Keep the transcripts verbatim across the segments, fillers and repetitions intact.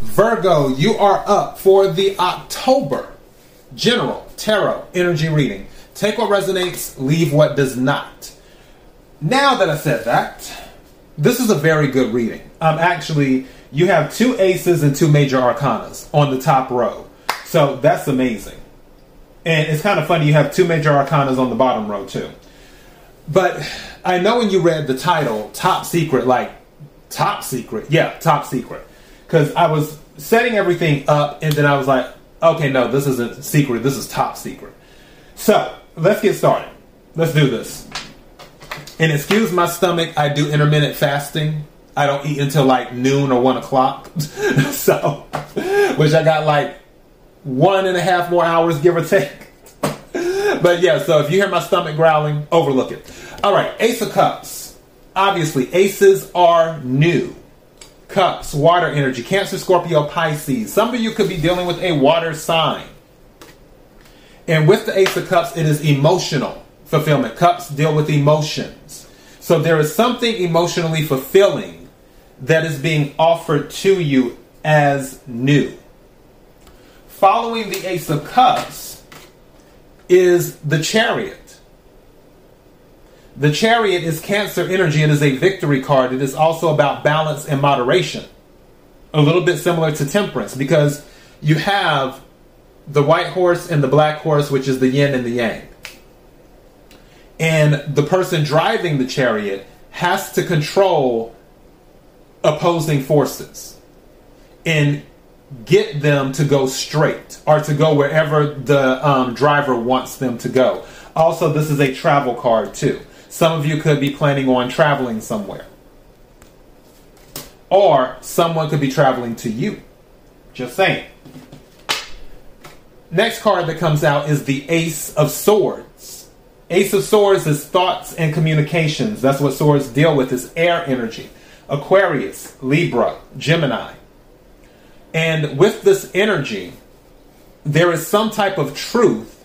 Virgo, you are up for the October general tarot energy reading. Take what resonates, leave what does not. Now that I said that, this is a very good reading. Um, actually, you have two aces and two major arcanas on the top row. So that's amazing. And it's kind of funny you have two major arcanas on the bottom row too. But I know when you read the title, Top Secret, like Top Secret. Yeah, Top Secret. Because I was setting everything up and then I was like, okay, no, this isn't secret. This is top secret. So let's get started. Let's do this. And excuse my stomach. I do intermittent fasting. I don't eat until like noon or one o'clock. So, which I got like one and a half more hours, give or take. But yeah, so if you hear my stomach growling, overlook it. All right, Ace of Cups. Obviously, aces are new. Cups, water energy, Cancer, Scorpio, Pisces. Some of you could be dealing with a water sign. And with the Ace of Cups, it is emotional fulfillment. Cups deal with emotions. So there is something emotionally fulfilling that is being offered to you as new. Following the Ace of Cups is the Chariot. The Chariot is Cancer energy and is a victory card. It is also about balance and moderation. A little bit similar to Temperance, because you have the white horse and the black horse, which is the yin and the yang. And the person driving the chariot has to control opposing forces and get them to go straight or to go wherever the um, driver wants them to go. Also, this is a travel card too. Some of you could be planning on traveling somewhere. Or someone could be traveling to you. Just saying. Next card that comes out is the Ace of Swords. Ace of Swords is thoughts and communications. That's what swords deal with, is air energy. Aquarius, Libra, Gemini. And with this energy, there is some type of truth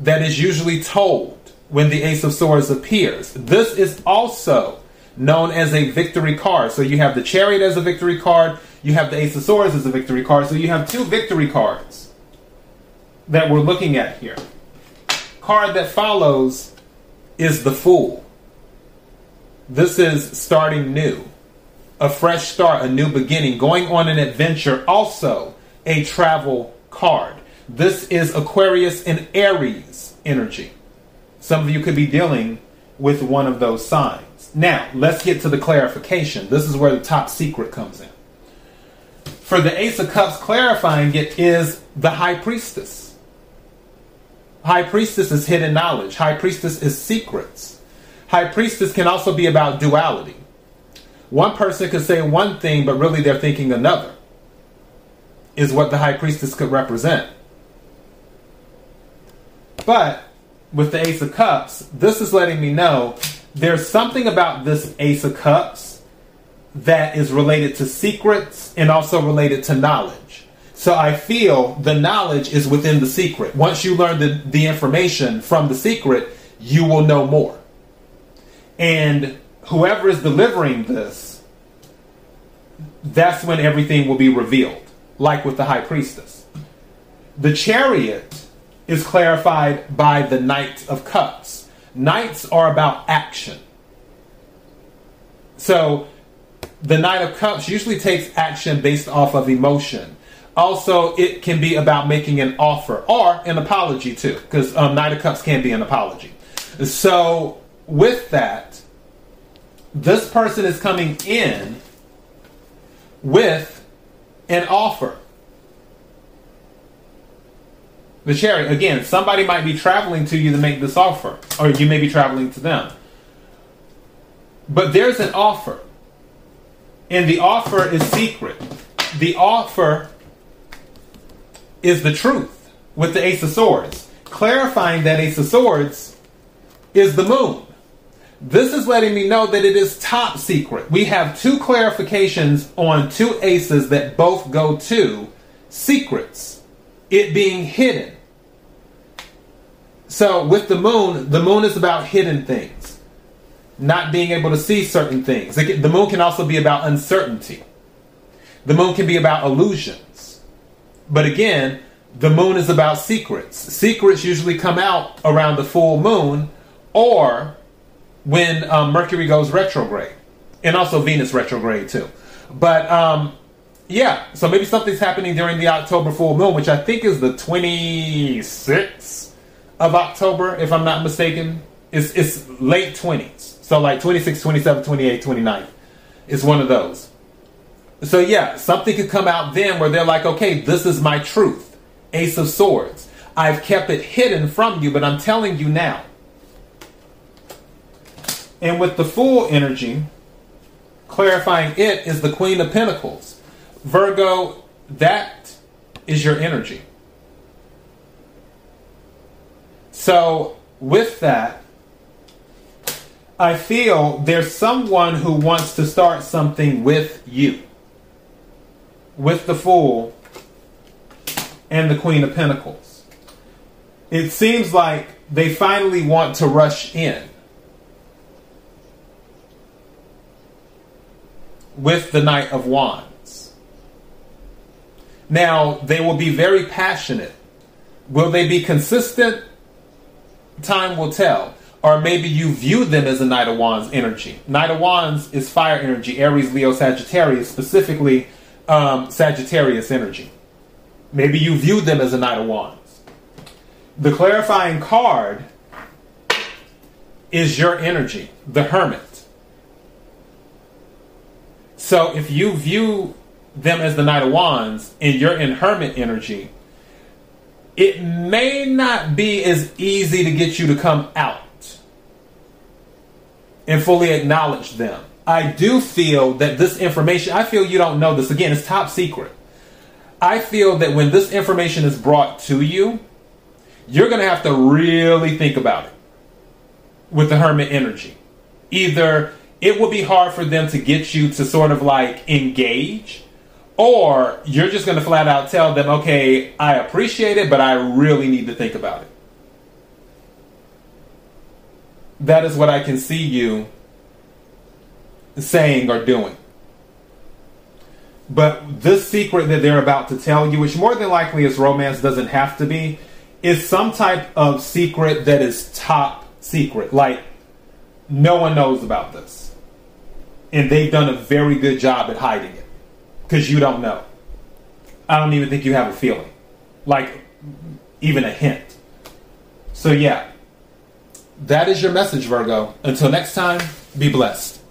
that is usually told when the Ace of Swords appears. This is also known as a victory card. So you have the Chariot as a victory card. You have the Ace of Swords as a victory card. So you have two victory cards that we're looking at here. Card that follows is the Fool. This is starting new. A fresh start, a new beginning, going on an adventure. Also a travel card. This is Aquarius and Aries energy. Some of you could be dealing with one of those signs. Now, let's get to the clarification. This is where the top secret comes in. For the Ace of Cups, clarifying it is the High Priestess. High Priestess is hidden knowledge. High Priestess is secrets. High Priestess can also be about duality. One person could say one thing, but really they're thinking another, is what the High Priestess could represent. But with the Ace of Cups, this is letting me know there's something about this Ace of Cups that is related to secrets and also related to knowledge. So I feel the knowledge is within the secret. Once you learn the, the information from the secret, you will know more. And whoever is delivering this, that's when everything will be revealed, like with the High Priestess. The Chariot is clarified by the Knight of Cups. Knights are about action. So the Knight of Cups usually takes action based off of emotion. Also, it can be about making an offer or an apology too, because um, Knight of Cups can be an apology. So with that, this person is coming in with an offer. The Chariot, again, somebody might be traveling to you to make this offer, or you may be traveling to them. But there's an offer, and the offer is secret. The offer is the truth with the Ace of Swords. Clarifying that Ace of Swords is the Moon. This is letting me know that it is top secret. We have two clarifications on two aces that both go to secrets. It being hidden. So with the moon, the moon is about hidden things. Not being able to see certain things. The moon can also be about uncertainty. The moon can be about illusions. But again, the moon is about secrets. Secrets usually come out around the full moon or when um, Mercury goes retrograde. And also Venus retrograde too. But um, yeah, so maybe something's happening during the October full moon, which I think is the twenty-sixth of October, if I'm not mistaken. It's, it's late twenties. So like twenty-six, twenty-seven, twenty-eight, twenty-nine. It's one of those. So yeah, something could come out then where they're like, okay, this is my truth. Ace of Swords. I've kept it hidden from you, but I'm telling you now. And with the Fool energy, clarifying it is the Queen of Pentacles. Virgo, that is your energy. So with that, I feel there's someone who wants to start something with you. With the Fool and the Queen of Pentacles. It seems like they finally want to rush in with the Knight of Wands. Now, they will be very passionate. Will they be consistent? Time will tell. Or maybe you view them as a Knight of Wands energy. Knight of Wands is fire energy. Aries, Leo, Sagittarius, specifically Um, Sagittarius energy. Maybe you viewed them as a Knight of Wands. The clarifying card is your energy, the Hermit. So if you view them as the Knight of Wands and you're in Hermit energy, it may not be as easy to get you to come out and fully acknowledge them. I do feel that this information, I feel you don't know this. Again, it's top secret. I feel that when this information is brought to you, you're going to have to really think about it with the Hermit energy. Either it will be hard for them to get you to sort of like engage, or you're just going to flat out tell them, okay, I appreciate it, but I really need to think about it. That is what I can see you saying or doing. But this secret that they're about to tell you, which more than likely is romance, doesn't have to be, is some type of secret that is top secret. Like, no one knows about this. And they've done a very good job at hiding it. Because you don't know. I don't even think you have a feeling. Like, even a hint. So yeah. That is your message, Virgo. Until next time, be blessed.